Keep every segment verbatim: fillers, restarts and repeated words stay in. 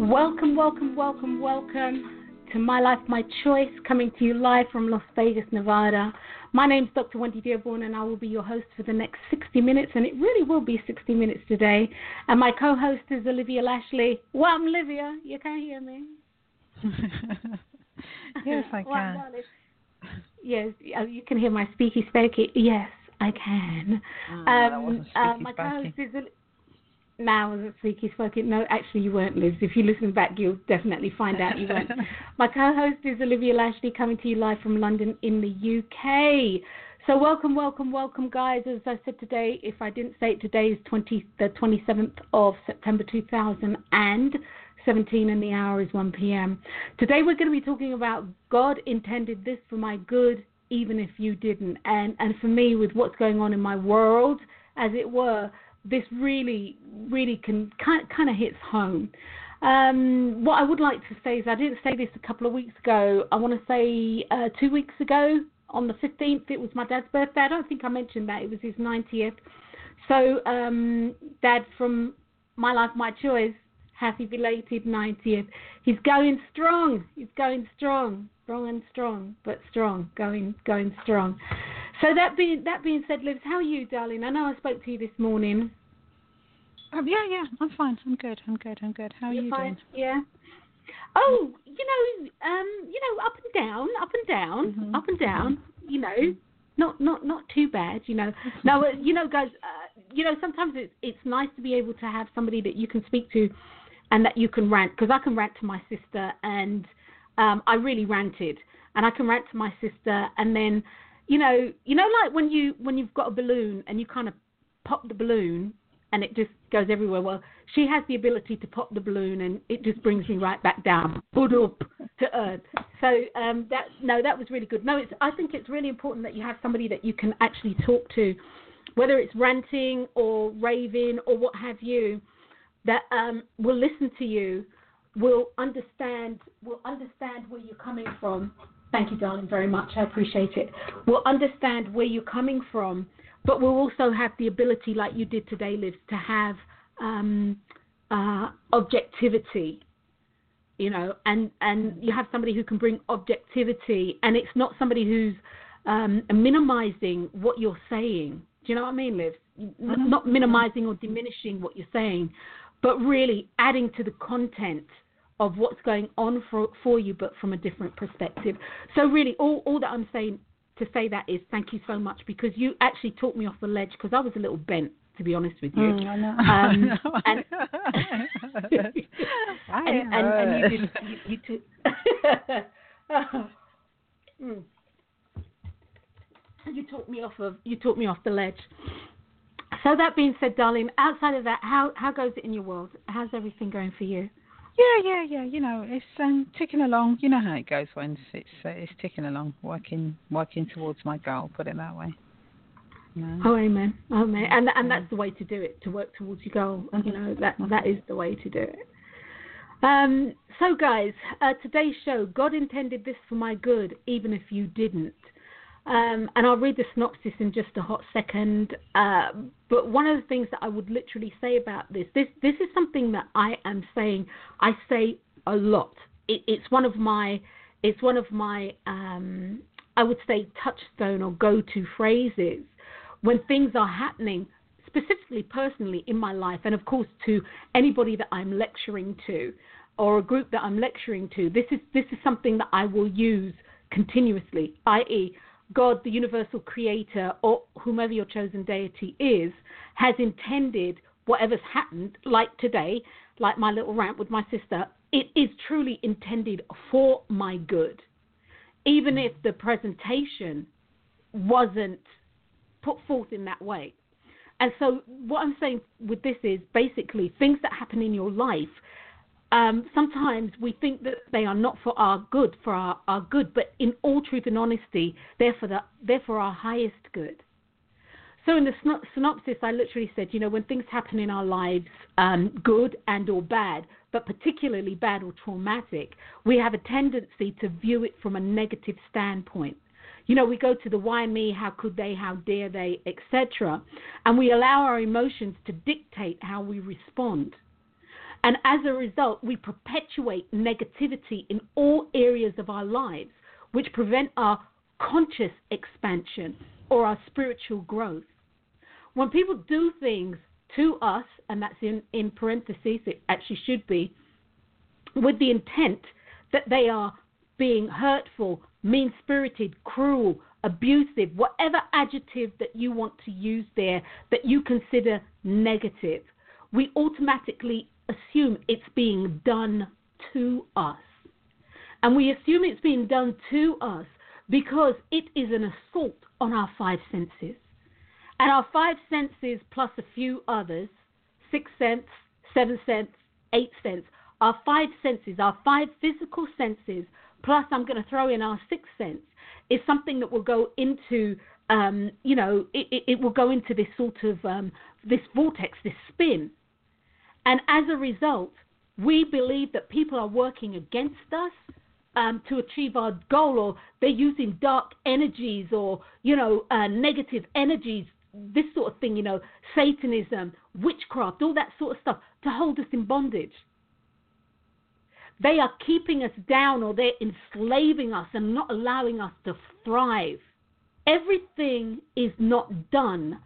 Welcome, welcome, welcome, welcome to My Life, My Choice, coming to you live from Las Vegas, Nevada. My name is Doctor Wendy Dearborn, and I will be your host for the next sixty minutes, and it really will be sixty minutes today. And my co-host is Olivia Lashley. Well, I'm Olivia. You can hear me? Yes, I can. Well, yes, you can hear my speaky speaky. Yes, I can. Oh, um, uh, my co-host is Olivia. Now, as a squeaky spoken, no, actually you weren't, Liz. If you listen back, you'll definitely find out you weren't. My co-host is Olivia Lashley, coming to you live from London in the U K. So welcome, welcome, welcome, guys. As I said today, if I didn't say it, today is the twenty-seventh of September two thousand seventeen, and the hour is one p.m. Today we're going to be talking about God intended this for my good, even if you didn't. And, and for me, with what's going on in my world, as it were, this really, really can kind kind of hits home. Um, what I would like to say is, I didn't say this a couple of weeks ago. I want to say uh, two weeks ago on the fifteenth, it was my dad's birthday. I don't think I mentioned that. It was his ninetieth. So, um, Dad, from My Life, My Choice, happy belated ninetieth. He's going strong. He's going strong, strong and strong, but strong, going going strong. So that being that being said, Liz, how are you, darling? I know I spoke to you this morning. Oh, yeah, yeah, I'm fine. I'm good. I'm good. I'm good. How are You're you fine? doing? Yeah. Oh, you know, um, you know, up and down, up and down, mm-hmm. up and down. You know, not not not too bad. You know, no, you know, guys. Uh, you know, sometimes it's it's nice to be able to have somebody that you can speak to, and that you can rant, because I can rant to my sister, and um, I really ranted, and I can rant to my sister, and then. You know, you know, like when you when you've got a balloon and you kind of pop the balloon and it just goes everywhere. Well, she has the ability to pop the balloon and it just brings me right back down, up to earth. So um, that no, that was really good. No, it's I think it's really important that you have somebody that you can actually talk to, whether it's ranting or raving or what have you, that um, will listen to you, will understand, will understand where you're coming from. Thank you, darling, very much. I appreciate it. We'll understand where you're coming from, but we'll also have the ability, like you did today, Liz, to have um, uh, objectivity, you know, and, and you have somebody who can bring objectivity, and it's not somebody who's um, minimizing what you're saying. Do you know what I mean, Liz? Mm-hmm. Not minimizing or diminishing what you're saying, but really adding to the content of what's going on for for you, but from a different perspective. So really, all, all that I'm saying to say that is thank you so much, because you actually talked me off the ledge, because I was a little bent, to be honest with you. Mm, I know. Um, I know. And, I know. and, and, and you did. You, you did. oh. mm. You talked me off of. You talked me off the ledge. So that being said, darling, outside of that, how how goes it in your world? How's everything going for you? Yeah, yeah, yeah. You know, it's um, ticking along. You know how it goes when it's uh, it's ticking along, working working towards my goal. Put it that way. No. Oh, amen, amen. And and that's the way to do it, to work towards your goal. You know, that that is the way to do it. Um. So, guys, uh, today's show, God intended this for my good, even if you didn't. Um. And I'll read the synopsis in just a hot second. Uh. But one of the things that I would literally say about this, this this is something that I am saying, I say a lot. It, it's one of my, it's one of my, um, I would say, touchstone or go-to phrases when things are happening, specifically personally in my life, and of course to anybody that I'm lecturing to or a group that I'm lecturing to. This is this is something that I will use continuously, that is, God, the universal creator, or whomever your chosen deity is, has intended whatever's happened, like today, like my little rant with my sister, it is truly intended for my good. Even if the presentation wasn't put forth in that way. And so what I'm saying with this is basically things that happen in your life, um, sometimes we think that they are not for our good, for our, our good, but in all truth and honesty, they're for, the, they're for our highest good. So in the synopsis, I literally said, you know, when things happen in our lives, um, good and or bad, but particularly bad or traumatic, we have a tendency to view it from a negative standpoint. You know, we go to the why me, how could they, how dare they, et cetera. And we allow our emotions to dictate how we respond. And as a result, we perpetuate negativity in all areas of our lives, which prevent our conscious expansion or our spiritual growth. When people do things to us, and that's in, in parentheses, it actually should be, with the intent that they are being hurtful, mean-spirited, cruel, abusive, whatever adjective that you want to use there that you consider negative, we automatically assume it's being done to us. And we assume it's being done to us because it is an assault on our five senses. And our five senses plus a few others, sixth sense, seventh sense, eighth sense, our five senses, our five physical senses, plus I'm going to throw in our sixth sense, is something that will go into, um, you know, it, it, it will go into this sort of, um, this vortex, this spin. And as a result, we believe that people are working against us Um, to achieve our goal, or they're using dark energies or, you know, uh, negative energies, this sort of thing, you know, Satanism, witchcraft, all that sort of stuff to hold us in bondage. They are keeping us down, or they're enslaving us and not allowing us to thrive. Everything is not done,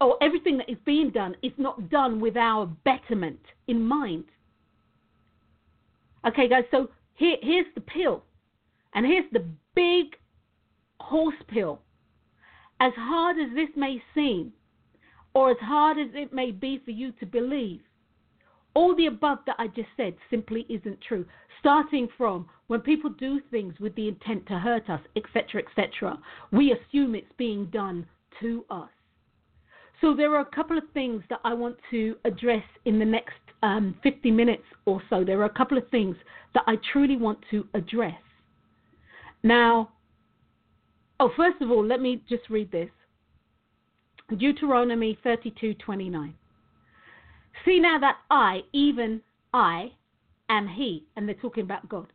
or everything that is being done is not done with our betterment in mind. Okay, guys, so Here, here's the pill, and here's the big horse pill. As hard as this may seem, or as hard as it may be for you to believe, all the above that I just said simply isn't true, starting from when people do things with the intent to hurt us, et cetera, et cetera, we assume it's being done to us. So there are a couple of things that I want to address in the next um, fifty minutes or so. There are a couple of things that I truly want to address. Now, oh, first of all, let me just read this. Deuteronomy thirty-two twenty-nine. See now that I, even I, am he. And they're talking about God.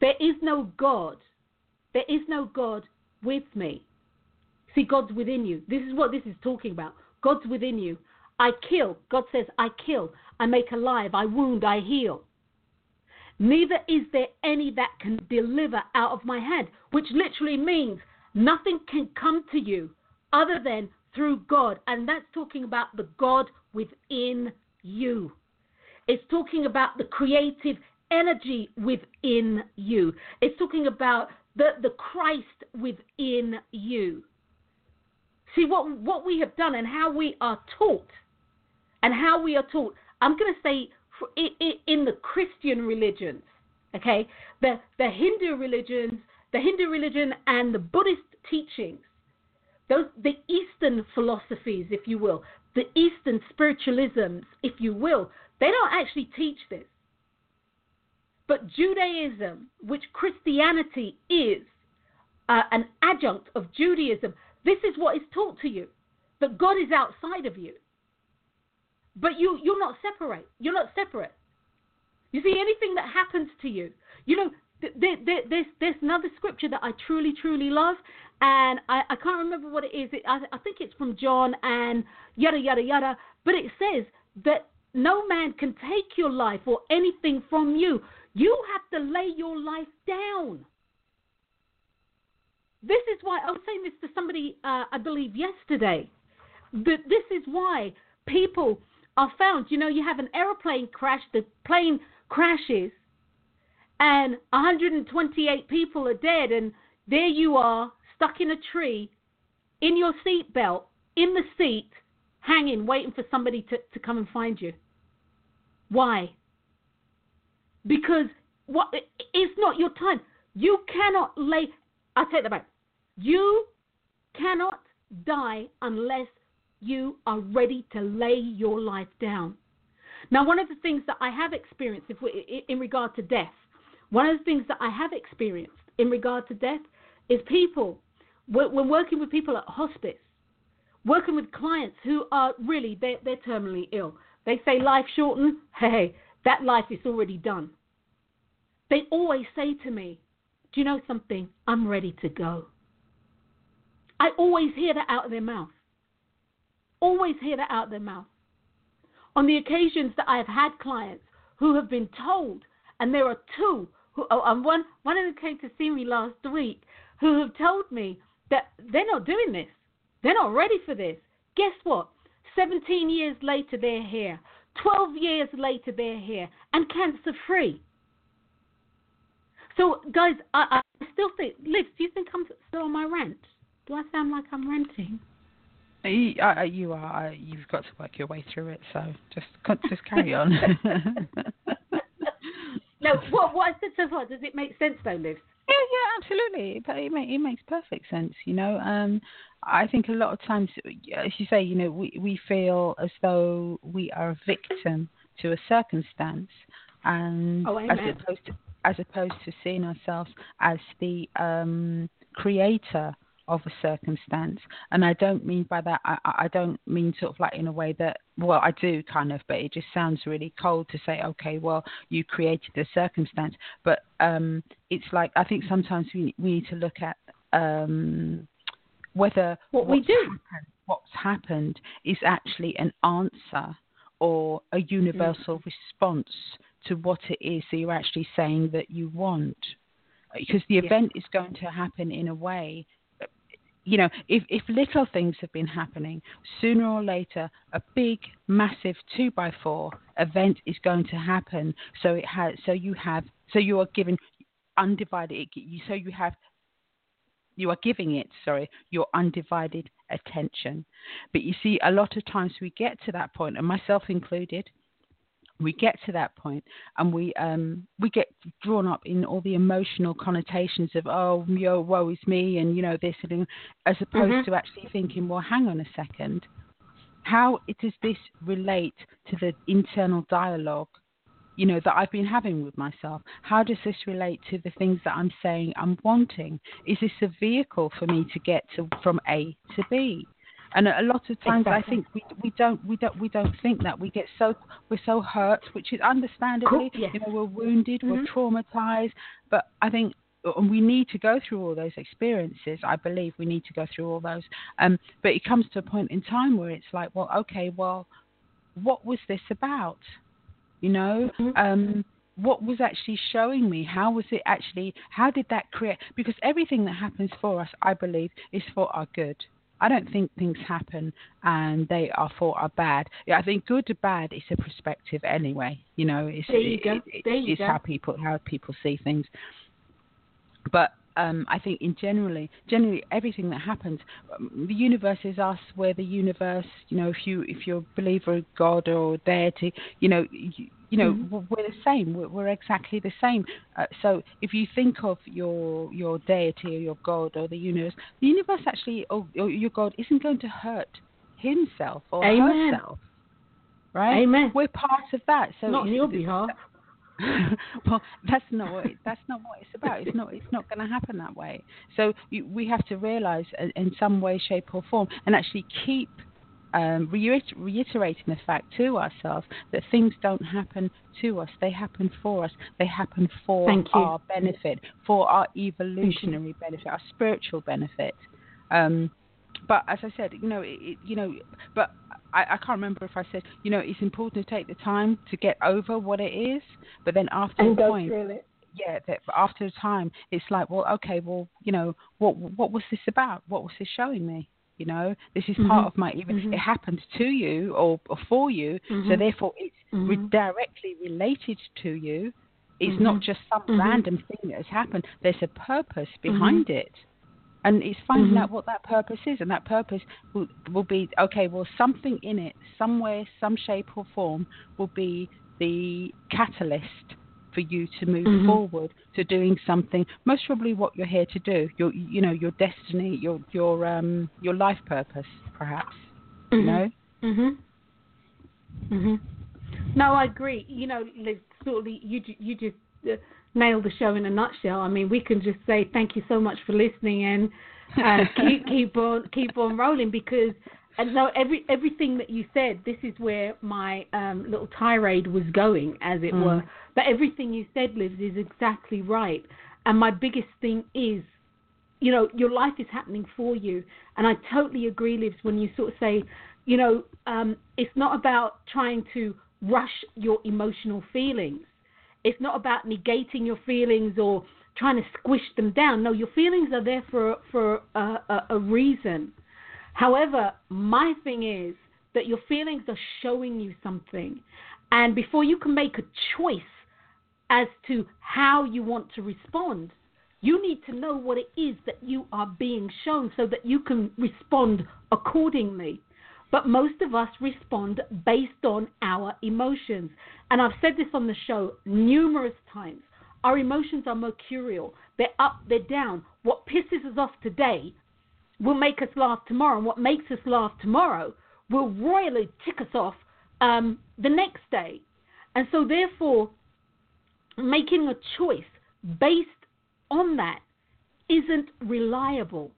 There is no God. There is no God with me. See, God's within you. This is what this is talking about. God's within you. I kill. God says, I kill. I make alive. I wound. I heal. Neither is there any that can deliver out of my hand, which literally means nothing can come to you other than through God. And that's talking about the God within you. It's talking about the creative energy within you. It's talking about the, the Christ within you. See, what what we have done and how we are taught, and how we are taught, I'm going to say in the Christian religions, okay, the, the Hindu religions, the Hindu religion and the Buddhist teachings, those the Eastern philosophies, if you will, the Eastern spiritualisms, if you will, they don't actually teach this. But Judaism, which Christianity is, uh, an adjunct of Judaism, this is what is taught to you, that God is outside of you. But you, you're not separate. You're not separate. You see, anything that happens to you, you know, th- th- th- there's, there's another scripture that I truly, truly love, and I, I can't remember what it is. It, I, I think it's from John and yada, yada, yada. But it says that no man can take your life or anything from you. You have to lay your life down. This is why I was saying this to somebody, uh, I believe, yesterday. That this is why people are found. You know, you have an airplane crash, the plane crashes, and one hundred twenty-eight people are dead, and there you are, stuck in a tree, in your seatbelt, in the seat, hanging, waiting for somebody to, to come and find you. Why? Because what it's not your time. You cannot lay... I take that back. You cannot die unless you are ready to lay your life down. Now, one of the things that I have experienced if we, in regard to death, one of the things that I have experienced in regard to death is people, we're, we're working with people at hospice, working with clients who are really, they're, they're terminally ill. They say life shortened, hey, that life is already done. They always say to me, do you know something? I'm ready to go. I always hear that out of their mouth. Always hear that out of their mouth. On the occasions that I have had clients who have been told, and there are two, who, oh, and one, one of them came to see me last week, who have told me that they're not doing this. They're not ready for this. Guess what? seventeen years later, they're here. twelve years later, they're here. And cancer-free. So, guys, I, I still think, Liv, do you think I'm still on my rant? Do I sound like I'm ranting? You, uh, you are. You've got to work your way through it, so just just carry on. No, what, what I said so far, does it make sense, though, Liv? Yeah, yeah, absolutely. But it, make, it makes perfect sense, you know. Um, I think a lot of times, as you say, you know, we, we feel as though we are a victim to a circumstance, and oh, as opposed to, as opposed to seeing ourselves as the um, creator of a circumstance. And I don't mean by that, I, I don't mean sort of like in a way that, well, I do kind of, but it just sounds really cold to say, okay, well, you created the circumstance. But um, it's like, I think sometimes we, we need to look at um, whether what we do, happened, what's happened is actually an answer or a universal mm. response to what it is that you're actually saying that you want. Because the event yeah. is going to happen in a way. You know, if, if little things have been happening, sooner or later, a big, massive two by four event is going to happen. So it has, so you have, so you are given undivided. So you have, you are giving it, sorry, your undivided attention. But you see, a lot of times we get to that point, and myself included. We get to that point and we um, we get drawn up in all the emotional connotations of, oh, yo, woe is me, and, you know, this, and as opposed mm-hmm. to actually thinking, well, hang on a second. How does this relate to the internal dialogue, you know, that I've been having with myself? How does this relate to the things that I'm saying I'm wanting? Is this a vehicle for me to get to from A to B? And a lot of times, exactly. I think we we don't we don't we don't think that we get so we're so hurt, which is understandably, yes. you know, we're wounded, mm-hmm. we're traumatized. But I think we need to go through all those experiences. I believe we need to go through all those. Um, but it comes to a point in time where it's like, well, okay, well, what was this about? You know, mm-hmm. um, what was actually showing me? How was it actually? How did that create? Because everything that happens for us, I believe, is for our good. I don't think things happen and they are for our bad. Yeah, I think good to bad is a perspective anyway. You know, it's, there you it, go. It, there you it's go. how people how people see things. But um, I think in generally, generally everything that happens, the universe is us. We're the universe. You know, if you if you're a believer in God or deity, you know, you, you know, mm-hmm. we're the same. We're, we're exactly the same. Uh, so if you think of your your deity or your God or the universe, the universe actually, or, or your God, isn't going to hurt himself or Amen. herself, right? Amen. We're part of that. So not on your behalf. Well, that's not what it, that's not what it's about. It's not it's not going to happen that way. So you, we have to realize uh, in some way, shape, or form, and actually keep. Um, reiter- reiterating the fact to ourselves that things don't happen to us, they happen for us, they happen for our benefit, for our evolutionary benefit, our spiritual benefit. Um, but as I said, you know, it, it, you know, but I, I can't remember if I said, you know, it's important to take the time to get over what it is, but then after a point, yeah, that after a time, it's like, well, okay, well, you know, what what was this about? What was this showing me? You know, this is mm-hmm. part of my, even mm-hmm. it happened to you or, or for you, mm-hmm. so therefore it's mm-hmm. re- directly related to you. It's mm-hmm. not just some mm-hmm. random thing that has happened. There's a purpose behind mm-hmm. it. And it's finding mm-hmm. out what that purpose is. And that purpose will, will be, okay, well, something in it, somewhere, some shape or form, will be the catalyst for you to move mm-hmm. forward to doing something, most probably what you're here to do, your, you know, your destiny, your your um your life purpose, perhaps, mm-hmm. you know? Mm-hmm. Mm-hmm. No, I agree. You know, Liz, sort of, you, you just uh, nailed the show in a nutshell. I mean, we can just say thank you so much for listening and uh, keep, keep, on, keep on rolling because... And so every, everything that you said, this is where my um, little tirade was going, as it mm. were. But everything you said, Liz, is exactly right. And my biggest thing is, you know, your life is happening for you. And I totally agree, Liz, when you sort of say, you know, um, it's not about trying to rush your emotional feelings. It's not about negating your feelings or trying to squish them down. No, your feelings are there for, for a, a, a reason. However, my thing is that your feelings are showing you something. And before you can make a choice as to how you want to respond, you need to know what it is that you are being shown so that you can respond accordingly. But most of us respond based on our emotions. And I've said this on the show numerous times. Our emotions are mercurial. They're up, they're down. What pisses us off today will make us laugh tomorrow, and what makes us laugh tomorrow will royally tick us off um, the next day. And so therefore, making a choice based on that isn't reliable.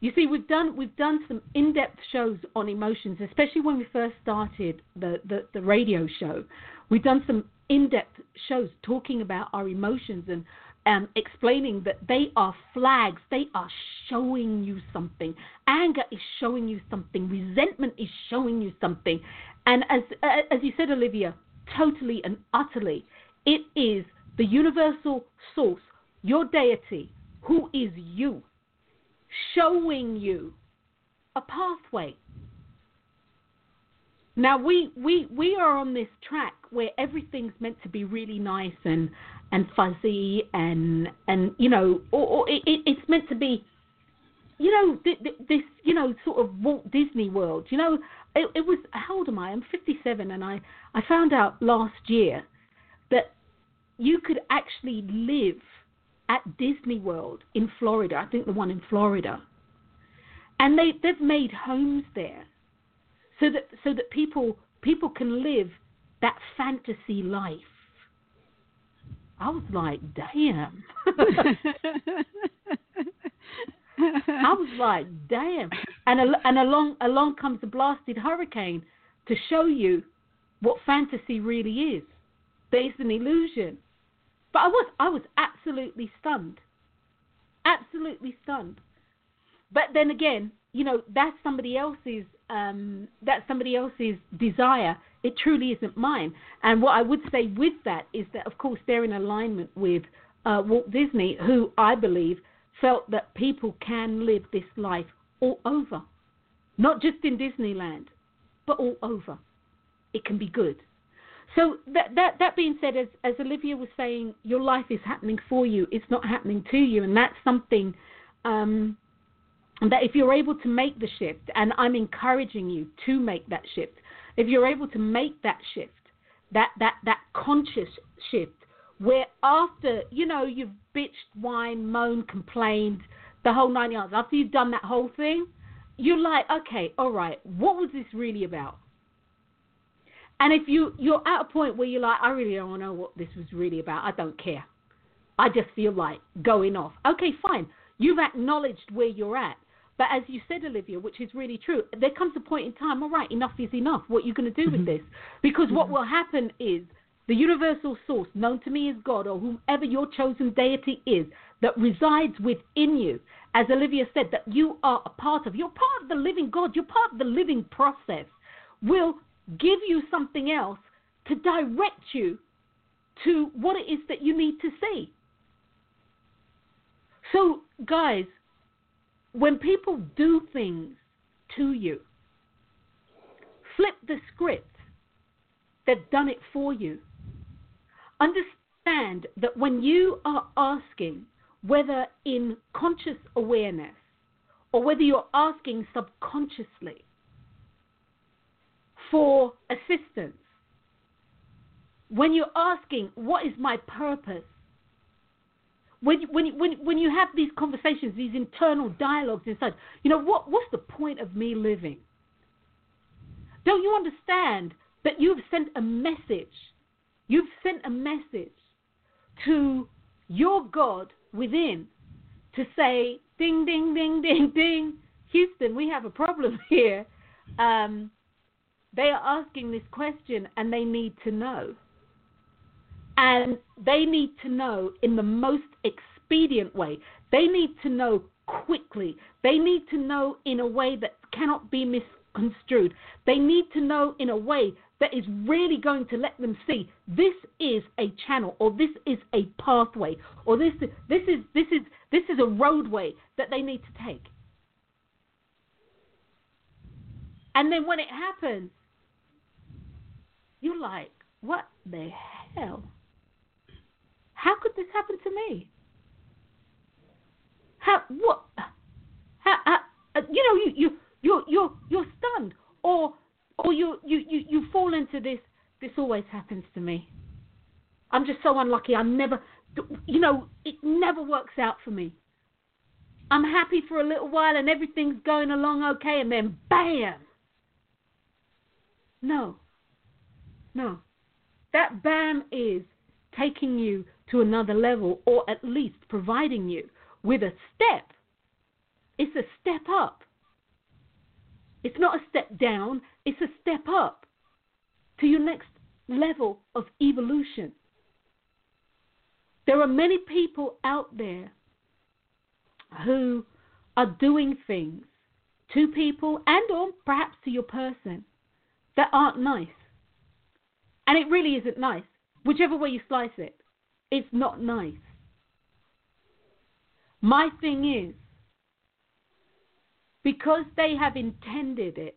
You see, we've done we've done some in-depth shows on emotions, especially when we first started the, the, the radio show. We've done some in-depth shows talking about our emotions and Um, explaining that they are flags, they are showing you something. Anger is showing you something. Resentment is showing you something. And as as you said, Olivia, totally and utterly, it is the universal source, your deity, who is you, showing you a pathway. Now, we, we, we are on this track where everything's meant to be really nice and and fuzzy and, and you know, or, or it, it's meant to be, you know, th- th- this, you know, sort of Walt Disney World. You know, it, it was, how old am I? I'm fifty-seven, and I, I found out last year that you could actually live at Disney World in Florida, I think the one in Florida, and they, they've made homes there so that so that people people can live that fantasy life. I was like, damn. I was like, damn. And al- and along along comes a blasted hurricane to show you what fantasy really is. There's an illusion. But I was I was absolutely stunned. Absolutely stunned. But then again, you know, that's somebody else's um, that's somebody else's desire. It truly isn't mine. And what I would say with that is that, of course, they're in alignment with uh, Walt Disney, who I believe felt that people can live this life all over, not just in Disneyland, but all over. It can be good. So that that, that being said, as, as Olivia was saying, your life is happening for you. It's not happening to you. And that's something um, that if you're able to make the shift, and I'm encouraging you to make that shift, if you're able to make that shift, that, that, that conscious shift, where after, you know, you've bitched, whined, moaned, complained, the whole nine yards, after you've done that whole thing, you're like, okay, all right, what was this really about? And if you, you're at a point where you're like, I really don't know what this was really about. I don't care. I just feel like going off. Okay, fine. You've acknowledged where you're at. But as you said, Olivia, which is really true, there comes a point in time, all right, enough is enough. What are you going to do with this? Because what will happen is the universal source, known to me as God or whomever your chosen deity is, that resides within you, as Olivia said, that you are a part of. You're part of the living God. You're part of the living process. Will give you something else to direct you to what it is that you need to say. So, guys, when people do things to you, flip the script. They've done it for you. Understand that when you are asking, whether in conscious awareness or whether you're asking subconsciously for assistance, when you're asking, what is my purpose? When, when, when, when you have these conversations, these internal dialogues inside, you know, what, what's the point of me living? Don't you understand that you've sent a message? You've sent a message to your God within to say, ding, ding, ding, ding, ding, Houston, we have a problem here. Um, they are asking this question and they need to know. And they need to know in the most expedient way. They need to know quickly. They need to know in a way that cannot be misconstrued. They need to know in a way that is really going to let them see this is a channel, or this is a pathway, or this this is this is this is a roadway that they need to take. And then when it happens, you're like, what the hell? How could this happen to me? How what? How, how, you know you you you you're you're stunned, or Or you, you, you, you fall into this, this always happens to me. I'm just so unlucky. I'm never, you know, it never works out for me. I'm happy for a little while and everything's going along okay, and then bam. No, no. That bam is taking you to another level, or at least providing you with a step. It's a step up. It's not a step down, it's a step up to your next level of evolution. There are many people out there who are doing things to people and or perhaps to your person that aren't nice. And it really isn't nice. Whichever way you slice it, it's not nice. My thing is, because they have intended it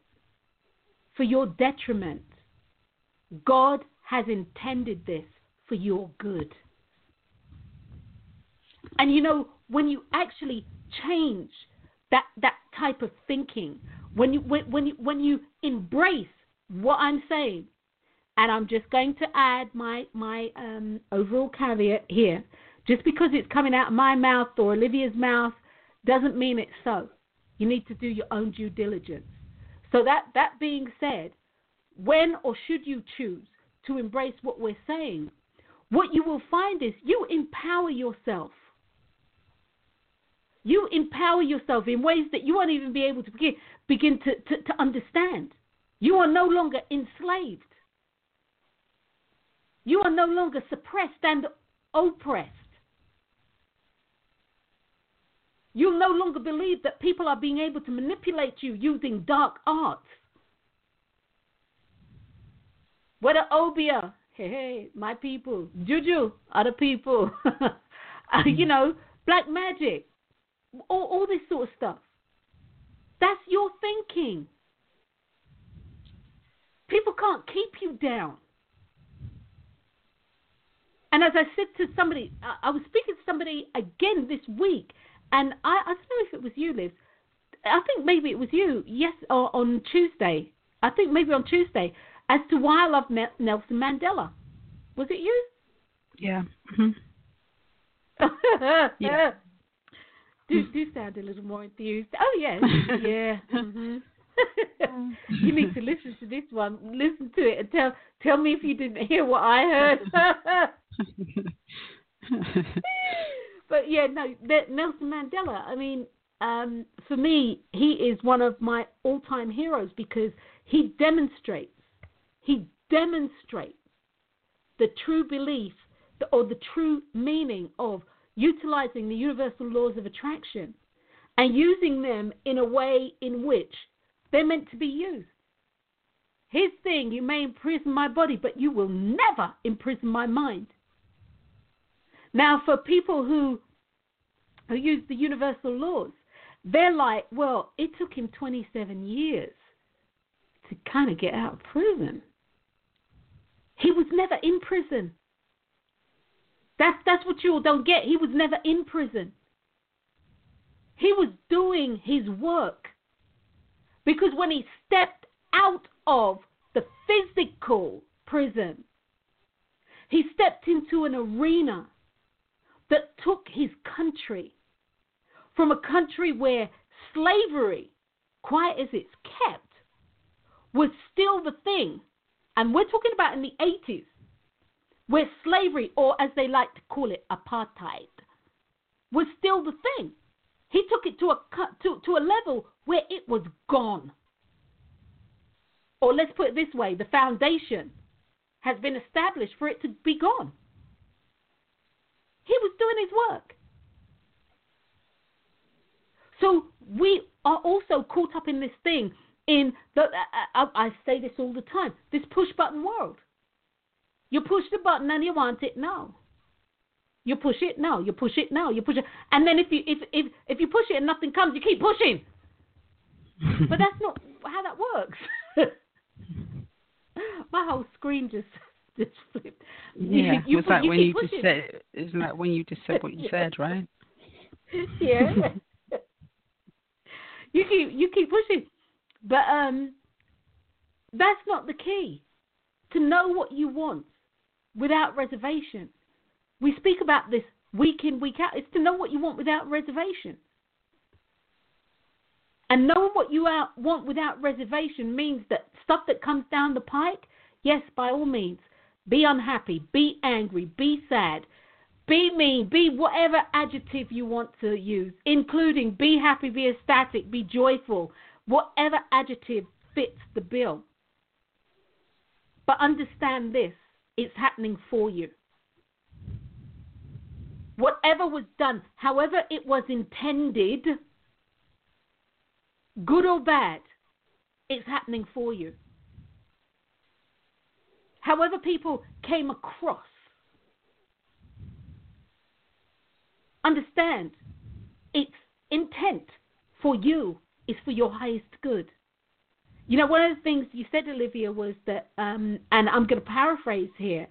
for your detriment, God has intended this for your good. And you know, when you actually change that that type of thinking, when you when, when you when you embrace what I'm saying, and I'm just going to add my my um, overall caveat here, just because it's coming out of my mouth or Olivia's mouth doesn't mean it's so. You need to do your own due diligence. So that, that being said, when or should you choose to embrace what we're saying, what you will find is you empower yourself. You empower yourself in ways that you won't even be able to begin, begin to, to, to understand. You are no longer enslaved. You are no longer suppressed and oppressed. You'll no longer believe that people are being able to manipulate you using dark arts. Whether Obia, hey, hey, my people, Juju, other people, you know, black magic, all, all this sort of stuff. That's your thinking. People can't keep you down. And as I said to somebody, I, I was speaking to somebody again this week, and I, I don't know if it was you, Liz. I think maybe it was you, yes, or on Tuesday. I think maybe on Tuesday, as to why I love Nelson Mandela. Was it you? Yeah. Mm-hmm. Yeah. Do, do sound a little more enthused. Oh, yes. Yeah. Mm-hmm. You need to listen to this one. Listen to it and tell, tell me if you didn't hear what I heard. But yeah, no, Nelson Mandela, I mean, um, for me, he is one of my all-time heroes because he demonstrates, he demonstrates the true belief or the true meaning of utilizing the universal laws of attraction and using them in a way in which they're meant to be used. His thing, you may imprison my body, but you will never imprison my mind. Now, for people who who use the universal laws, they're like, well, it took him twenty-seven years to kind of get out of prison. He was never in prison. That's, that's what you all don't get. He was never in prison. He was doing his work. Because when he stepped out of the physical prison, he stepped into an arena that took his country from a country where slavery, quiet as it's kept, was still the thing. And we're talking about in the eighties, where slavery, or as they like to call it, apartheid, was still the thing. He took it to a, to, to a level where it was gone. Or let's put it this way, the foundation has been established for it to be gone. He was doing his work. So we are also caught up in this thing, in the, I, I, I say this all the time, this push-button world. You push the button and you want it now. You push it now, you push it now, you push it. And then if you if if, if you push it and nothing comes, you keep pushing. But that's not how that works. My whole screen just, just flipped. Yeah, you, you, was that you when you pushing. just said, isn't that when you just said what you yeah. said, right? Yeah. You keep you keep pushing. But um, that's not the key. To know what you want without reservation. We speak about this week in, week out. It's to know what you want without reservation. And knowing what you out, want without reservation means that stuff that comes down the pike, yes, by all means, be unhappy, be angry, be sad, be mean, be whatever adjective you want to use, including be happy, be ecstatic, be joyful, whatever adjective fits the bill. But understand this, it's happening for you. Whatever was done, however it was intended, good or bad, it's happening for you. However people came across, understand, its intent for you is for your highest good. You know, one of the things you said, Olivia, was that, um, and I'm going to paraphrase here,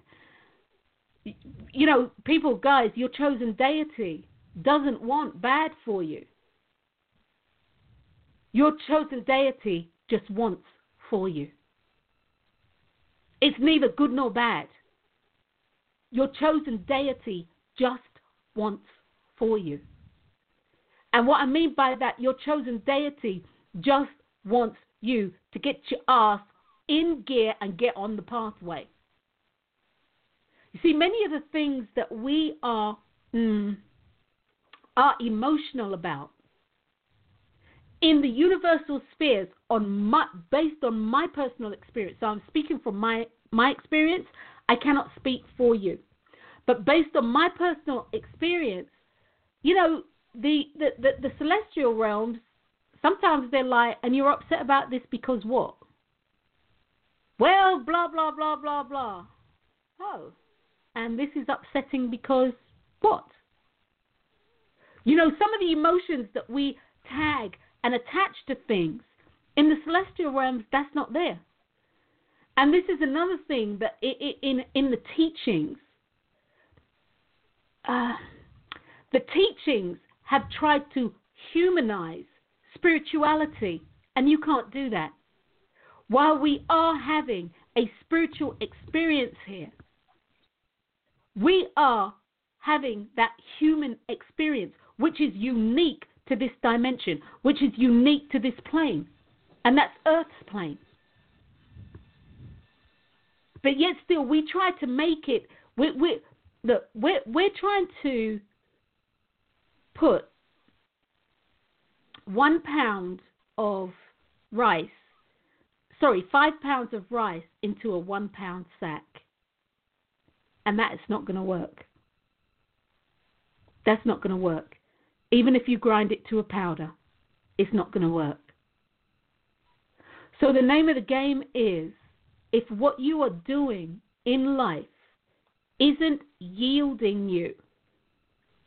you know, people, guys, your chosen deity doesn't want bad for you. Your chosen deity just wants for you. It's neither good nor bad. Your chosen deity just wants for you. And what I mean by that, your chosen deity just wants you to get your ass in gear and get on the pathway. You see, many of the things that we are mm, are emotional about in the universal spheres, on my, based on my personal experience, so I'm speaking from my, my experience, I cannot speak for you. But based on my personal experience, you know, the, the, the, the celestial realms, sometimes they're like, and you're upset about this because what? Well, blah, blah, blah, blah, blah. Oh. And this is upsetting because what? You know, some of the emotions that we tag and attach to things, in the celestial realms, that's not there. And this is another thing that in, in the teachings, uh, the teachings have tried to humanize spirituality, and you can't do that. While we are having a spiritual experience here, we are having that human experience, which is unique to this dimension, which is unique to this plane, and that's Earth's plane. But yet still, we try to make it, we, we, look, we're, we're trying to put one pound of rice, sorry, five pounds of rice into a one pound sack. And that is not going to work. That's not going to work. Even if you grind it to a powder, it's not going to work. So the name of the game is, if what you are doing in life isn't yielding you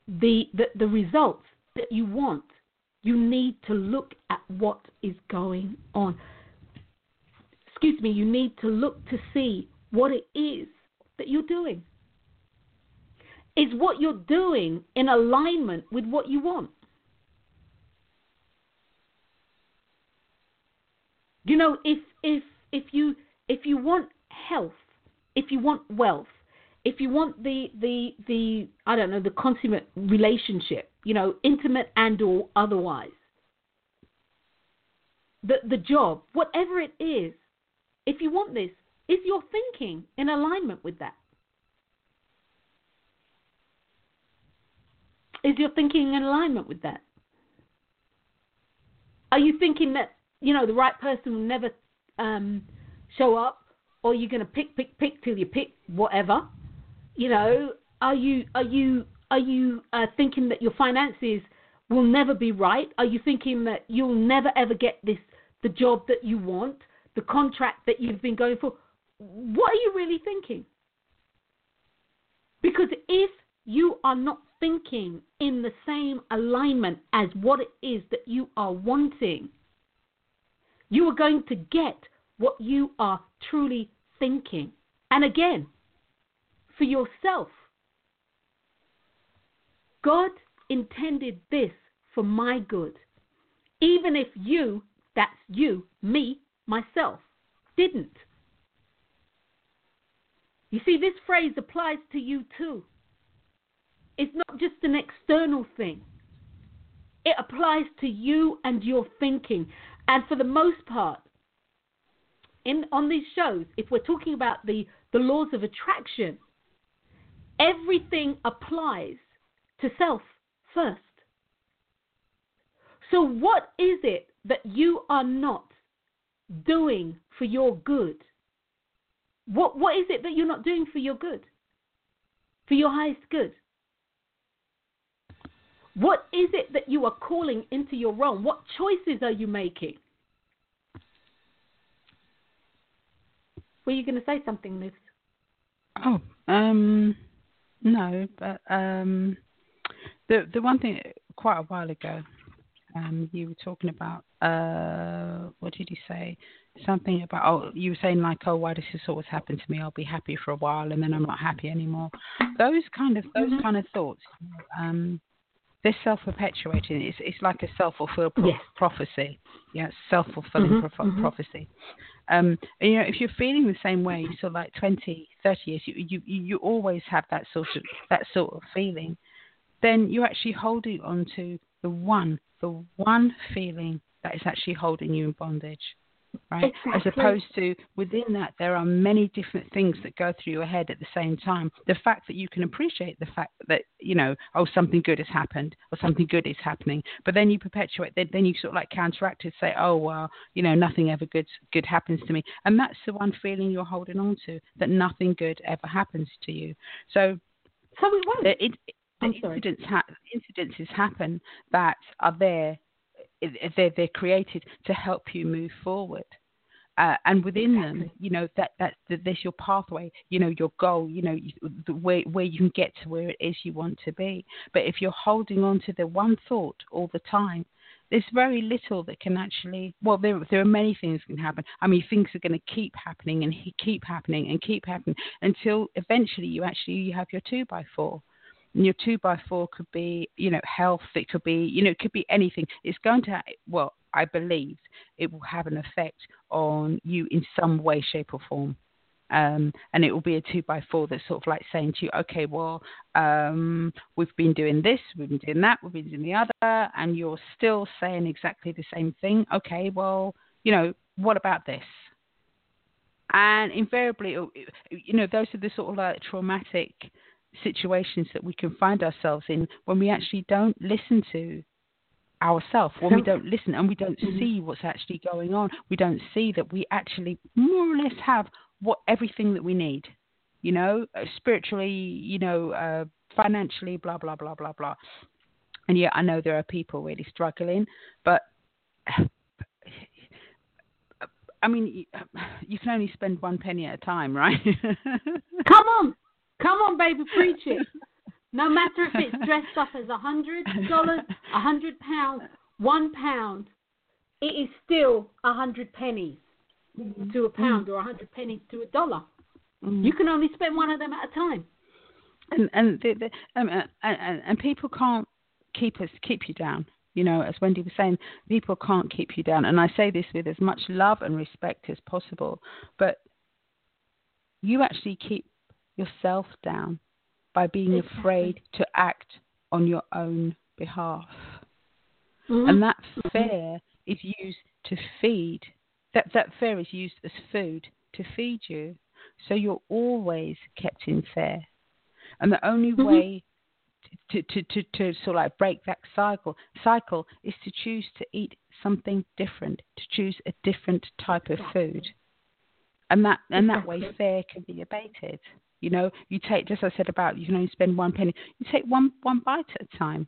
the, the, the results that you want, you need to look at what is going on. Excuse me, you need to look to see what it is that you're doing. Is what you're doing in alignment with what you want? You know, if if if you if you want health, if you want wealth, if you want the the, the I don't know, the consummate relationship, you know, intimate and or otherwise, the the job, whatever it is, if you want this, is your thinking in alignment with that? Is your thinking in alignment with that? Are you thinking that, you know, the right person will never um, show up, or you're going to pick, pick, pick till you pick whatever? You know, are you are you are you uh, thinking that your finances will never be right? Are you thinking that you'll never ever get this the job that you want, the contract that you've been going for? What are you really thinking? Because if you are not thinking in the same alignment as what it is that you are wanting, you are going to get what you are truly thinking. And again, for yourself, God intended this for my good. Even if you, that's you, me, myself, didn't. You see, this phrase applies to you too. It's not just an external thing. It applies to you and your thinking. And for the most part, in on these shows, if we're talking about the, the laws of attraction, everything applies to self first. So what is it that you are not doing for your good? What what is it that you're not doing for your good? For your highest good? What is it that you are calling into your realm? What choices are you making? Were you going to say something, Liz? Oh, um, no, but um, the the one thing quite a while ago, um, you were talking about uh, what did you say? Something about oh, you were saying like oh, why does this always happen to me? I'll be happy for a while and then I'm not happy anymore. Those kind of those mm-hmm. kind of thoughts. Um, They're self-perpetuating. It's it's like a self-fulfilling pro- yes. prophecy. Yeah, self-fulfilling mm-hmm, pro- mm-hmm. prophecy. Um, and, you know, if you're feeling the same way, so like twenty, thirty years, you, you you always have that sort of that sort of feeling. Then you're actually holding on to the one, the one feeling that is actually holding you in bondage, right? Exactly. As opposed to within that, there are many different things that go through your head at the same time. The fact that you can appreciate the fact that, you know, oh, something good has happened or something good is happening, but then you perpetuate, then you sort of like counteract it, say, oh, well, you know, nothing ever good good happens to me. And that's the one feeling you're holding on to, that nothing good ever happens to you. So, so it won't. The, it, the incidents, ha- incidences happen that are there. They're, they're created to help you move forward. Uh, and within exactly. them, you know, that, that, that there's your pathway, you know, your goal, you know, you, the way, where you can get to where it is you want to be. But if you're holding on to the one thought all the time, there's very little that can actually, well, there there are many things that can happen. I mean, things are going to keep happening and keep happening and keep happening until eventually you actually you have your two by four. And your two by four could be, you know, health. It could be, you know, it could be anything. It's going to, well, I believe it will have an effect on you in some way, shape or form. Um, and it will be a two by four that's sort of like saying to you, okay, well, um, we've been doing this, we've been doing that, we've been doing the other, and you're still saying exactly the same thing. Okay, well, you know, what about this? And invariably, you know, those are the sort of like traumatic situations that we can find ourselves in when we actually don't listen to ourselves, when we don't listen and we don't see what's actually going on. We don't see that we actually more or less have what everything that we need, you know, spiritually, you know, uh, financially, blah, blah, blah, blah, blah. And yet I know there are people really struggling, but I mean, you can only spend one penny at a time, right? Come on. Come on, baby, preach it. No matter if it's dressed up as a hundred dollars, a hundred pounds, one pound, it is still a hundred pennies mm-hmm. to a pound, or a hundred pennies to a dollar. Mm-hmm. You can only spend one of them at a time. And and the, the, um, uh, and, and people can't keep us keep you down. You know, as Wendy was saying, people can't keep you down. And I say this with as much love and respect as possible, but you actually keep yourself down by being exactly. afraid to act on your own behalf. Mm-hmm. And that fear is used to feed. That, that fear is used as food to feed you. So you're always kept in fear. And the only mm-hmm. way to, to, to, to sort of like break that cycle cycle is to choose to eat something different, to choose a different type of food. And that and exactly. that way fear can be abated. You know, you take, just as I said about, you can only spend one penny, you take one, one bite at a time.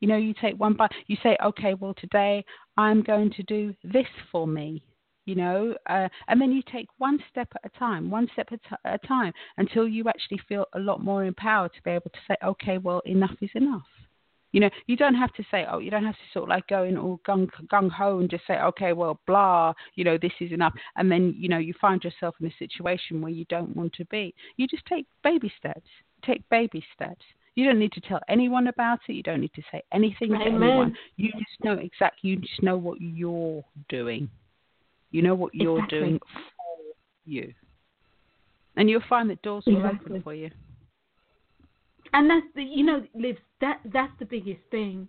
You know, you take one bite, you say, okay, well, today I'm going to do this for me. You know, uh, and then you take one step at a time, one step at, t- at a time until you actually feel a lot more empowered to be able to say, okay, well, enough is enough. You know, you don't have to say, oh, you don't have to sort of like go in all gung, gung-ho and just say, okay, well, blah, you know, this is enough. And then, you know, you find yourself in a situation where you don't want to be. You just take baby steps, take baby steps. You don't need to tell anyone about it. You don't need to say anything Amen. To anyone. You just know exactly, you just know what you're doing. You know what you're exactly. doing for you. And you'll find that doors will exactly. open for you. And that's the, you know, Liv, that, that's the biggest thing.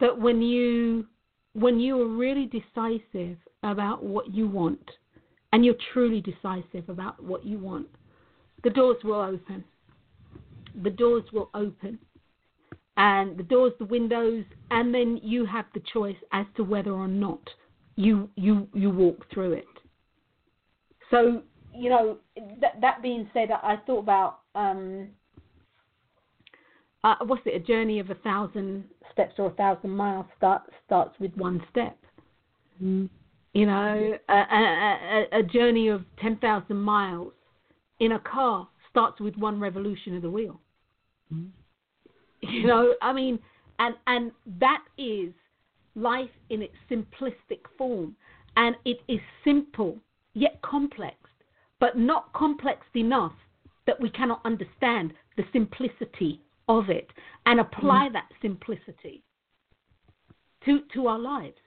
That when you, when you are really decisive about what you want, and you're truly decisive about what you want, the doors will open. The doors will open. And the doors, the windows, and then you have the choice as to whether or not You, you you walk through it. So, you know, that, that being said, I thought about, um, uh, what's it, a journey of a thousand steps or a thousand miles start, starts with one step. Mm. You know, a, a, a, a journey of ten thousand miles in a car starts with one revolution of the wheel. Mm. You know, I mean, and and that is life in its simplistic form, and it is simple yet complex, but not complex enough that we cannot understand the simplicity of it and apply mm. that simplicity to to our lives.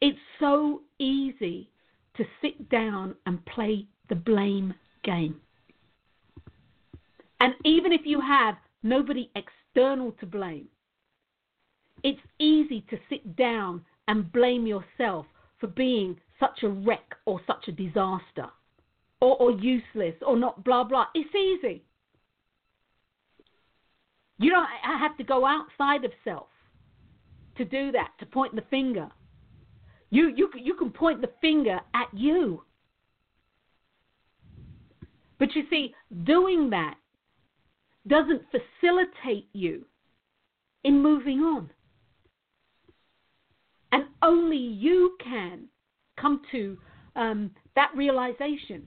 It's so easy to sit down and play the blame game. And even if you have nobody external External to blame, it's easy to sit down and blame yourself for being such a wreck or such a disaster or, or useless or not blah blah. It's easy. You don't have to go outside of self to do that, to point the finger. You you you can point the finger at you. But you see, doing that doesn't facilitate you in moving on. And only you can come to um, that realization.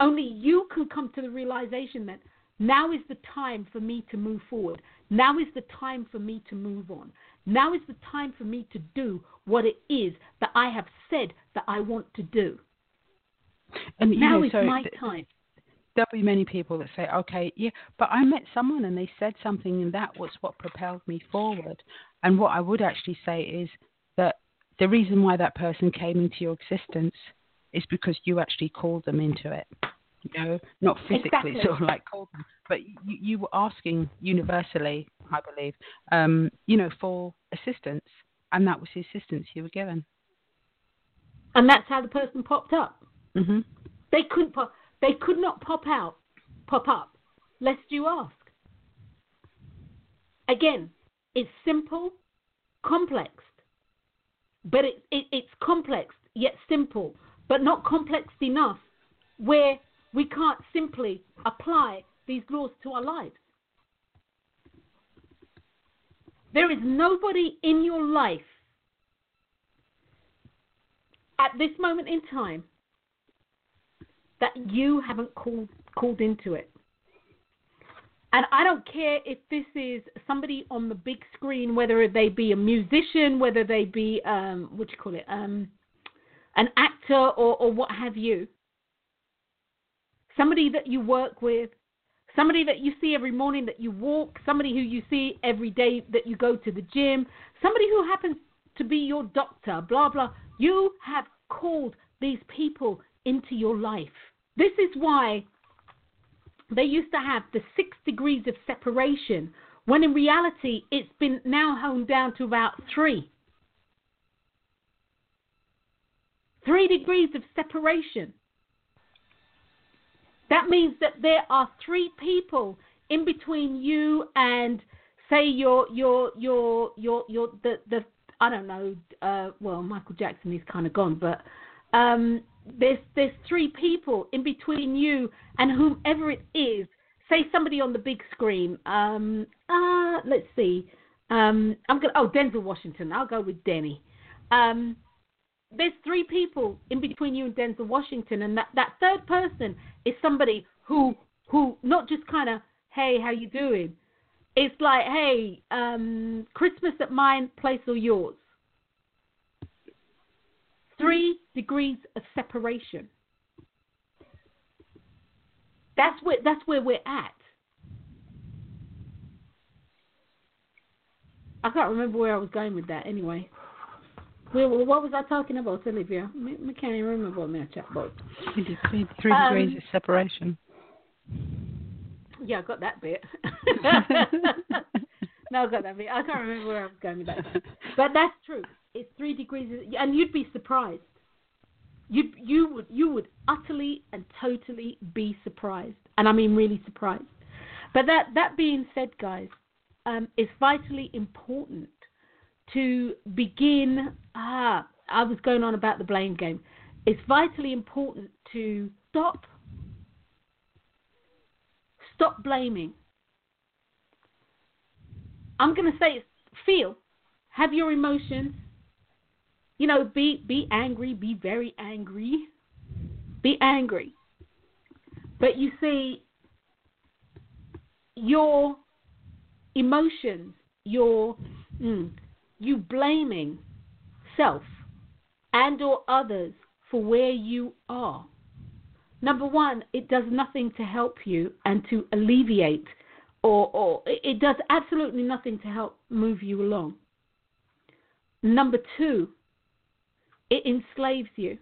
Only you can come to the realization that now is the time for me to move forward. Now is the time for me to move on. Now is the time for me to do what it is that I have said that I want to do. And now is my time. There'll be many people that say, okay, yeah, but I met someone and they said something and that was what propelled me forward. And what I would actually say is that the reason why that person came into your existence is because you actually called them into it. You know, not physically, exactly. sort of like called them, but you, you were asking universally, I believe, um, you know, for assistance, and that was the assistance you were given. And that's how the person popped up. Mm-hmm. They couldn't pop... They could not pop out, pop up, lest you ask. Again, it's simple, complex, but it, it, it's complex yet simple, but not complex enough where we can't simply apply these laws to our lives. There is nobody in your life at this moment in time that you haven't called called into it. And I don't care if this is somebody on the big screen, whether they be a musician, whether they be, um, what do you call it, um, an actor or, or what have you. Somebody that you work with, somebody that you see every morning that you walk, somebody who you see every day that you go to the gym, somebody who happens to be your doctor, blah, blah. You have called these people into your life. This is why they used to have the six degrees of separation, when in reality it's been now honed down to about three. Three degrees of separation. That means that there are three people in between you and, say, your your your your your the the I don't know. Uh, well, Michael Jackson is kind of gone, but. Um, There's there's three people in between you and whomever it is. Say somebody on the big screen. Um, uh, let's see. Um, I'm gonna. Oh, Denzel Washington. I'll go with Denny. Um, there's three people in between you and Denzel Washington, and that, that third person is somebody who who not just kind of, hey, how you doing? It's like, hey, um, Christmas at mine, place or yours. Three degrees of separation. That's where that's where we're at. I can't remember where I was going with that. Anyway, where, what was I talking about, Olivia? I can't even remember what my chat box. Three, three, three um, degrees of separation. Yeah, I got that bit. No, I got that bit. I can't remember where I was going with that. But that's true. It's three degrees, and you'd be surprised. You you would you would utterly and totally be surprised, and I mean really surprised. But that that being said, guys, um, it's vitally important to begin. Ah, I was going on about the blame game. It's vitally important to stop stop blaming. I'm going to say feel, have your emotions. You know, be be angry, be very angry, be angry. But you see, your emotions, your mm, you blaming self and or others for where you are. Number one, it does nothing to help you and to alleviate, or or it does absolutely nothing to help move you along. Number two, it enslaves you.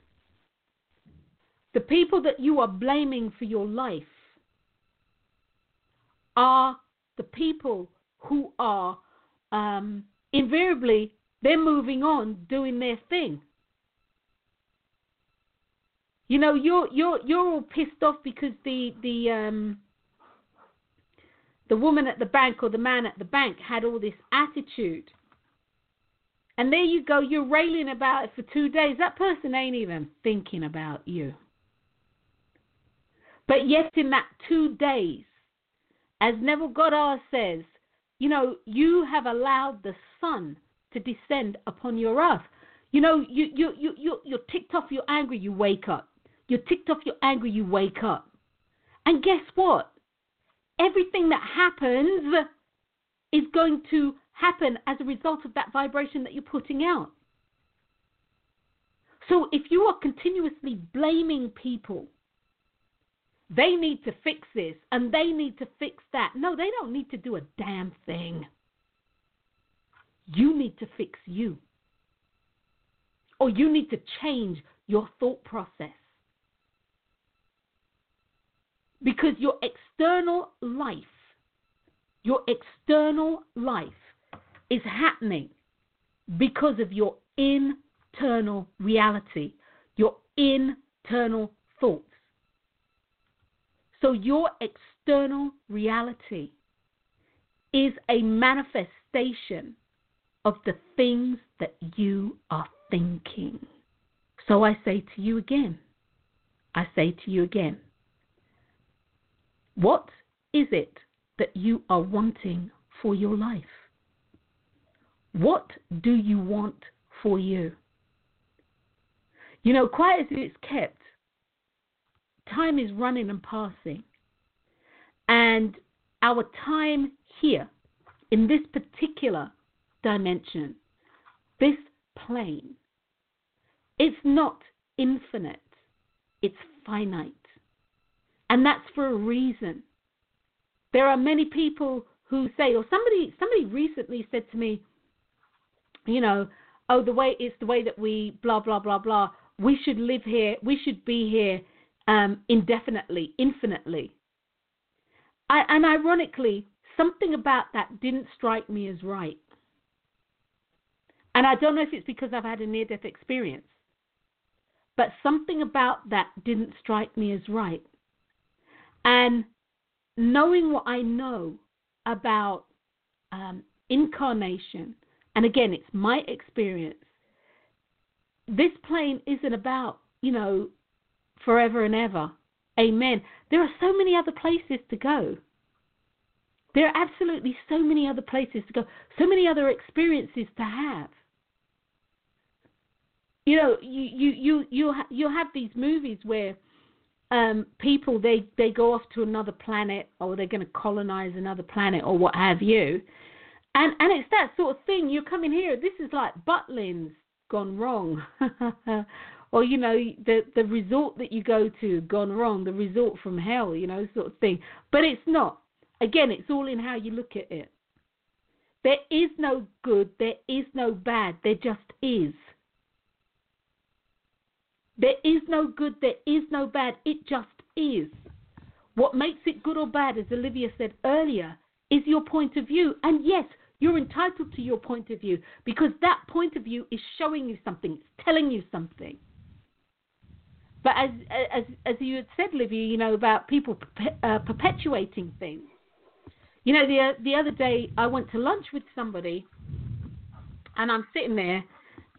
The people that you are blaming for your life are the people who are um, invariably, they're moving on, doing their thing. You know, you're you're you're all pissed off because the the um, the woman at the bank or the man at the bank had all this attitude. And there you go, you're railing about it for two days. That person ain't even thinking about you. But yet in that two days, as Neville Goddard says, you know, you have allowed the sun to descend upon your earth. You know, you, you, you, you, you're ticked off, you're angry, you wake up. You're ticked off, you're angry, you wake up. And guess what? Everything that happens is going to happen as a result of that vibration that you're putting out. So if you are continuously blaming people, they need to fix this and they need to fix that. No, they don't need to do a damn thing. You need to fix you. Or you need to change your thought process. Because your external life, your external life, is happening because of your internal reality, your internal thoughts. So your external reality is a manifestation of the things that you are thinking. So I say to you again, I say to you again, what is it that you are wanting for your life? What do you want for you? You know, quiet as it's kept, Time is running and passing. And our time here, in this particular dimension, this plane, it's not infinite, it's finite. And that's for a reason. There are many people who say, or somebody somebody recently said to me, you know, oh, the way it's the way that we blah, blah, blah, blah. We should live here. We should be here um, indefinitely, infinitely. I, and ironically, something about that didn't strike me as right. And I don't know if it's because I've had a near-death experience, but something about that didn't strike me as right. And knowing what I know about um, incarnation, and again, it's my experience, this plane isn't about, you know, forever and ever. Amen. There are so many other places to go. There are absolutely so many other places to go, so many other experiences to have. You know, you you you you you have these movies where um, people they, they go off to another planet, or they're going to colonize another planet, or what have you, and and it's that sort of thing. You're coming here. This is like Butlins gone wrong, or you know the the resort that you go to gone wrong, the resort from hell, you know, sort of thing. But it's not. Again, it's all in how you look at it. There is no good. There is no bad. There just is. There is no good, there is no bad, it just is. What makes it good or bad, as Olivia said earlier, is your point of view. And yes, you're entitled to your point of view, because that point of view is showing you something, it's telling you something. But as as as you had said, Olivia, you know, about people perpe- uh, perpetuating things. You know, the the other day I went to lunch with somebody, and I'm sitting there,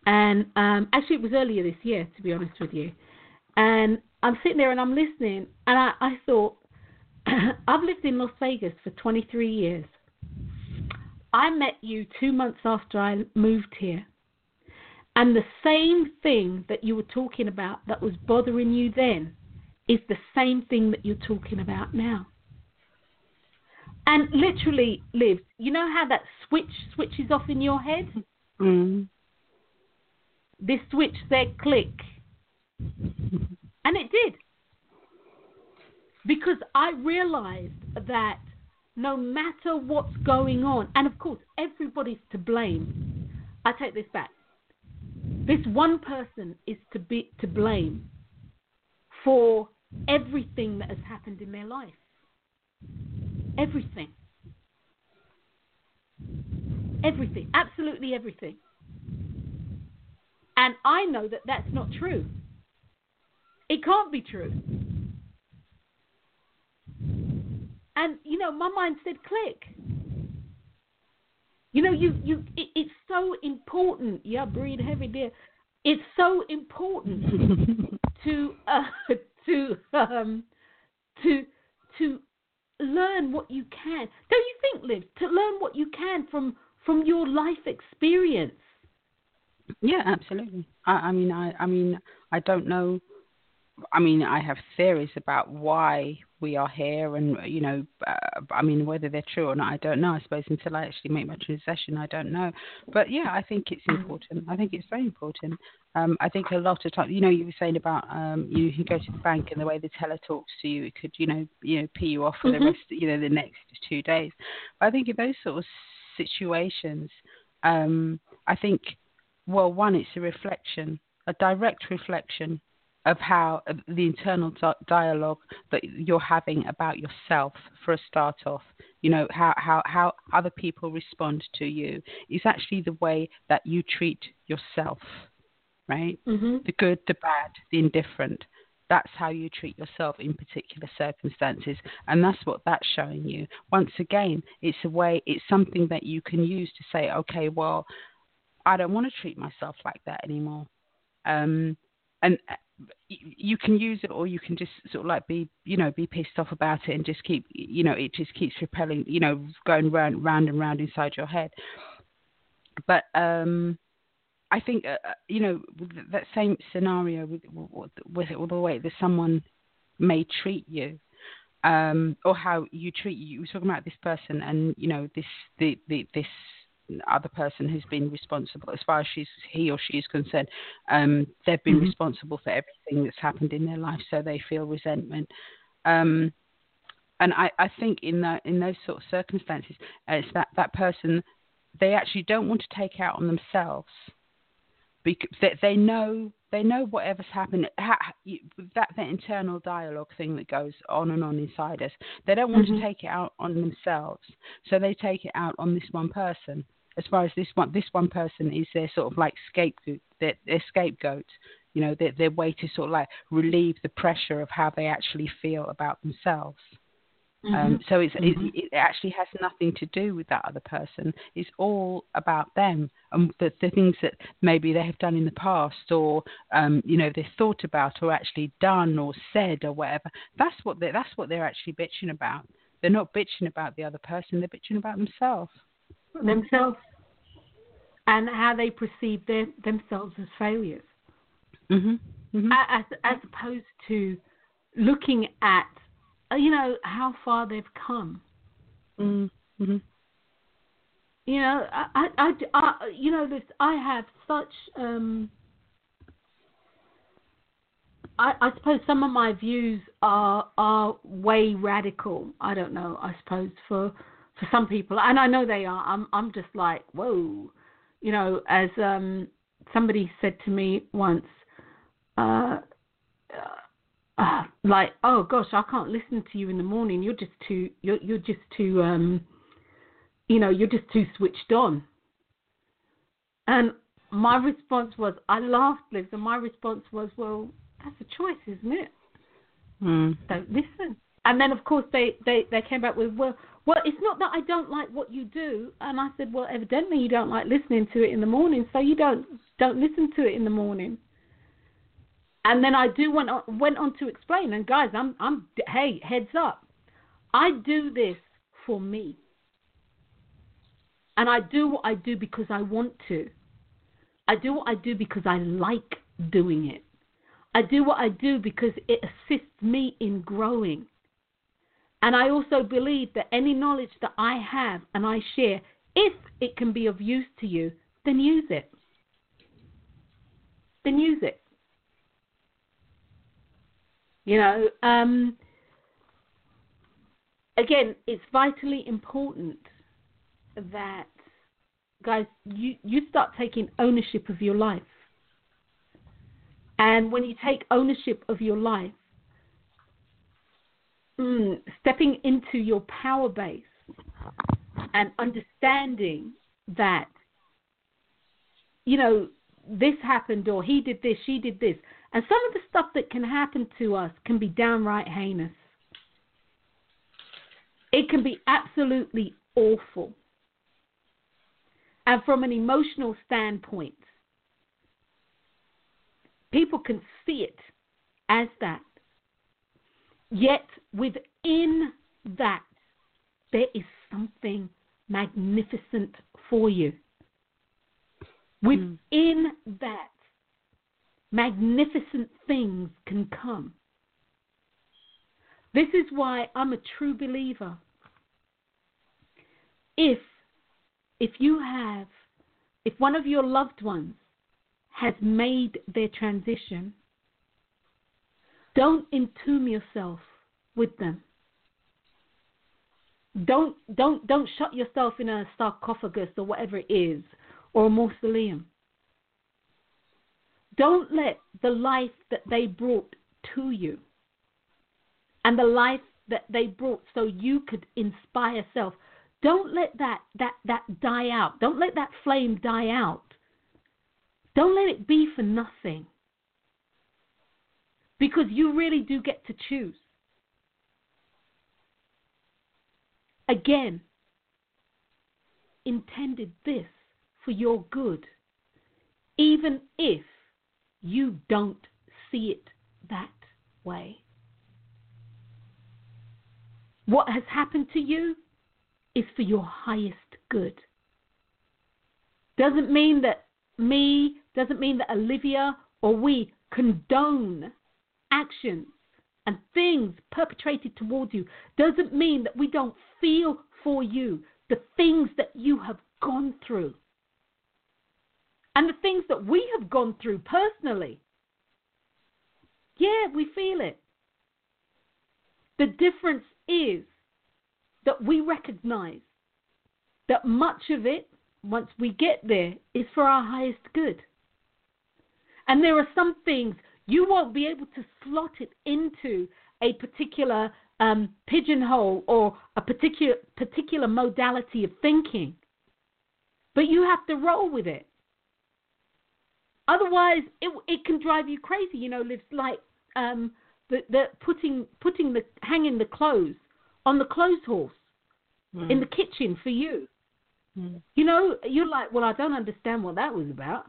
And um, actually, it was earlier this year, to be honest with you. And I'm sitting there and I'm listening. And I, I thought, I've lived in Las Vegas for twenty-three years. I met you two months after I moved here. And the same thing that you were talking about that was bothering you then is the same thing that you're talking about now. And literally, Liv, you know how that switch switches off in your head? Mm. This switch there, click. And it did. Because I realized that no matter what's going on, and of course, everybody's to blame. I take this back. This one person is to be to blame for everything that has happened in their life. Everything. Everything. Absolutely everything. And I know that that's not true. It can't be true. And, you know, my mind said, click. You know, you, you it, it's so important. Yeah, breathe heavy, dear. It's so important to uh, to um, to to learn what you can. Don't you think, Liv, to learn what you can from from your life experience? Yeah, absolutely. I, I mean, I, I mean, I don't know. I mean, I have theories about why we are here, and you know, uh, I mean, whether they're true or not, I don't know. I suppose until I actually make my transition, I don't know. But yeah, I think it's important. I think it's very important. Um, I think a lot of times, you know, you were saying about um, you can go to the bank and the way the teller talks to you, it could, you know, you know, pee you off for mm-hmm. the rest, you know, the next two days. But I think in those sort of situations, um, I think. Well, one, it's a reflection, a direct reflection of how uh, the internal di- dialogue that you're having about yourself for a start off, you know, how, how, how other people respond to you is actually the way that you treat yourself, right? Mm-hmm. The good, the bad, the indifferent. That's how you treat yourself in particular circumstances. And that's what that's showing you. Once again, it's a way, it's something that you can use to say, okay, well, I don't want to treat myself like that anymore. Um, and you can use it, or you can just sort of like be, you know, be pissed off about it and just keep, you know, it just keeps repelling, you know, going round, round and round inside your head. But um, I think, uh, you know, that same scenario with, with, with all the way that someone may treat you, um, or how you treat you. You were talking about this person, and you know this the, the this other person who's been responsible, as far as she's he or she is concerned, um, they've been mm-hmm. responsible for everything that's happened in their life, so they feel resentment. Um, and I, I think in that in those sort of circumstances, it's that that person, they actually don't want to take out on themselves, because they, they know they know whatever's happened. That that internal dialogue thing that goes on and on inside us, they don't want mm-hmm. to take it out on themselves, so they take it out on this one person. As far as this one, this one person is their sort of like scapegoat, their, their scapegoat. You know, their, their way to sort of like relieve the pressure of how they actually feel about themselves. Mm-hmm. Um, so it's, mm-hmm. it, it actually has nothing to do with that other person. It's all about them and the, the things that maybe they have done in the past, or um, you know, they've thought about, or actually done, or said, or whatever. That's what they that's what they're actually bitching about. They're not bitching about the other person. They're bitching about themselves. Themselves, and how they perceive their, themselves as failures. Mm-hmm. Mm-hmm. As, as opposed to looking at, you know, how far they've come. Mm-hmm. You know, I, I, I, you know, this. I have such. Um, I, I suppose some of my views are are way radical. I don't know. I suppose for for some people, and I know they are. I'm I'm just like, whoa, you know, as um, somebody said to me once. Uh, uh, like, oh gosh, I can't listen to you in the morning. You're just too, you're you're just too, um, you know, you're just too switched on. And my response was, I laughed, Liz, and my response was, well, that's a choice, isn't it? Mm. Don't listen. And then of course they, they, they came back with, well, well, it's not that I don't like what you do. And I said, well, evidently you don't like listening to it in the morning, so you don't don't listen to it in the morning. And then I do went on, went on to explain. And guys, I'm I'm hey, heads up, I do this for me. And I do what I do because I want to. I do what I do because I like doing it. I do what I do because it assists me in growing. And I also believe that any knowledge that I have and I share, if it can be of use to you, then use it. Then use it. You know, um, again, it's vitally important that, guys, you, you start taking ownership of your life. And when you take ownership of your life, mm, stepping into your power base and understanding that, you know, this happened, or he did this, she did this. And some of the stuff that can happen to us can be downright heinous. It can be absolutely awful. And from an emotional standpoint, people can see it as that. Yet within that, there is something magnificent for you. Within mm. that, magnificent things can come. This is why I'm a true believer. If if you have, if one of your loved ones has made their transition, don't entomb yourself with them. Don't don't don't shut yourself in a sarcophagus or whatever it is, or a mausoleum. Don't let the life that they brought to you and the life that they brought so you could inspire self, don't let that, that, that die out. Don't let that flame die out. Don't let it be for nothing, because you really do get to choose. Again, intended this for your good, even if you don't see it that way. What has happened to you is for your highest good. Doesn't mean that me, doesn't mean that Olivia or we condone actions and things perpetrated towards you doesn't mean that we don't feel for you the things that you have gone through and the things that we have gone through personally. Yeah, we feel it. The difference is that we recognize that much of it, once we get there, is for our highest good. And there are some things you won't be able to slot it into a particular um, pigeonhole or a particular particular modality of thinking. But you have to roll with it. Otherwise, it, it can drive you crazy. You know, it's like um, the, the putting putting the hanging the clothes on the clothes horse mm. in the kitchen for you. Mm. You know, you're like, well, I don't understand what that was about.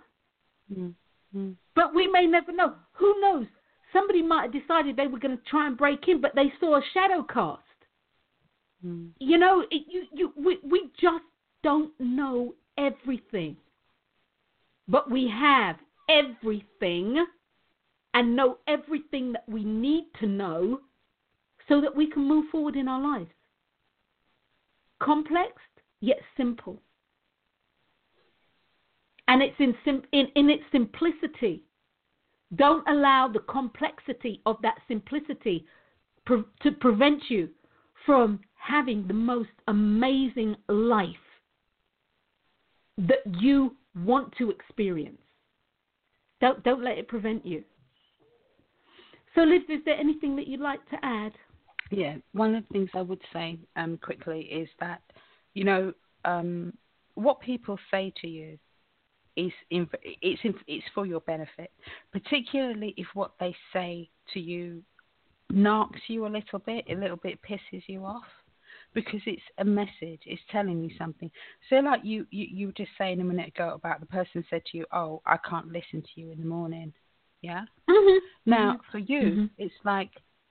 Mm. Mm. But we may never know. Who knows? Somebody might have decided they were going to try and break in, but they saw a shadow cast. Mm. You know, it, you, you, we, we just don't know everything. But we have everything and know everything that we need to know so that we can move forward in our lives. Complex, yet simple. And it's in, sim- in, in its simplicity. Don't allow the complexity of that simplicity pre- to prevent you from having the most amazing life that you want to experience. Don't don't let it prevent you. So, Liz, is there anything that you'd like to add? Yeah, one of the things I would say um, quickly is that, you know, um, what people say to you is in, it's in, it's for your benefit, particularly if what they say to you knocks you a little bit, a little bit pisses you off. Because it's a message, it's telling you something. So like you, you, you were just saying a minute ago about the person said to you, oh, I can't listen to you in the morning, yeah? Mm-hmm. Now, mm-hmm. for you, mm-hmm. it's like,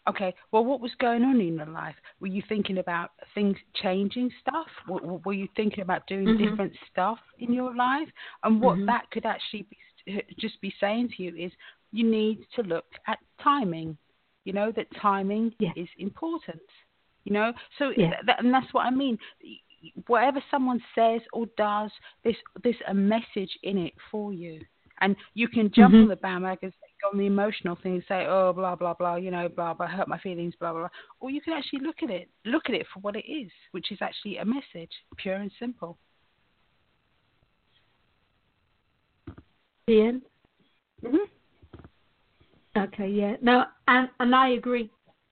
okay, well, what was going on in your life? Were you thinking about things changing stuff? Were, were you thinking about doing mm-hmm. different stuff in your life? And what mm-hmm. that could actually be, just be saying to you is you need to look at timing, you know, that timing yeah. is important. You know, so yeah. that, and that's what I mean. Whatever someone says or does, there's, there's a message in it for you. And you can jump mm-hmm. on the bandwagon on the emotional thing and say, oh, blah, blah, blah, you know, blah, blah, hurt my feelings, blah, blah, blah. Or you can actually look at it, look at it for what it is, which is actually a message, pure and simple. Ian? Mm-hmm. Okay, yeah. No, and, and I agree.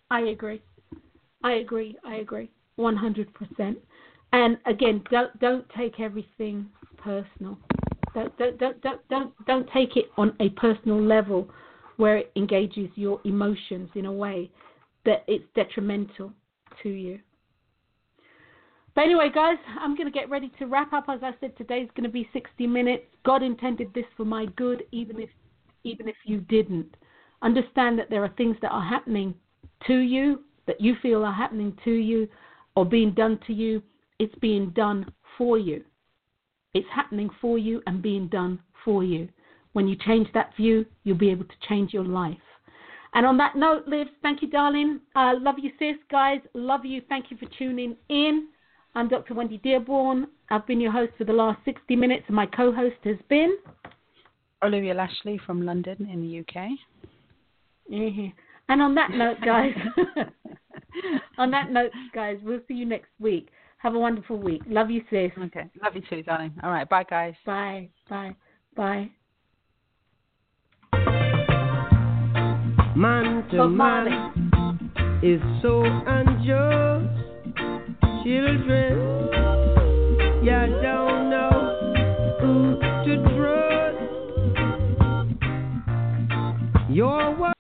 I agree. I agree, I agree, one hundred percent. And again, don't don't take everything personal. Don't don't don't don't don't, don't take it on a personal level where it engages your emotions in a way that it's detrimental to you. But anyway, guys, I'm going to get ready to wrap up. As I said, today's going to be sixty minutes. God intended this for my good, even if even if you didn't. Understand that there are things that are happening to you, that you feel are happening to you or being done to you. It's being done for you. It's happening for you and being done for you. When you change that view, you'll be able to change your life. And on that note, Liv, thank you, darling. Uh, love you, sis, guys. Love you. Thank you for tuning in. I'm Doctor Wendy Dearborn. I've been your host for the last sixty minutes, and my co-host has been Olivia Lashley from London in the U K. Mm-hmm. And on that note, guys, on that note, guys, we'll see you next week. Have a wonderful week. Love you, sis. Okay. Love you too, darling. All right. Bye, guys. Bye. Bye. Bye. Man to man is so unjust. Children, you don't know who to trust. Your word.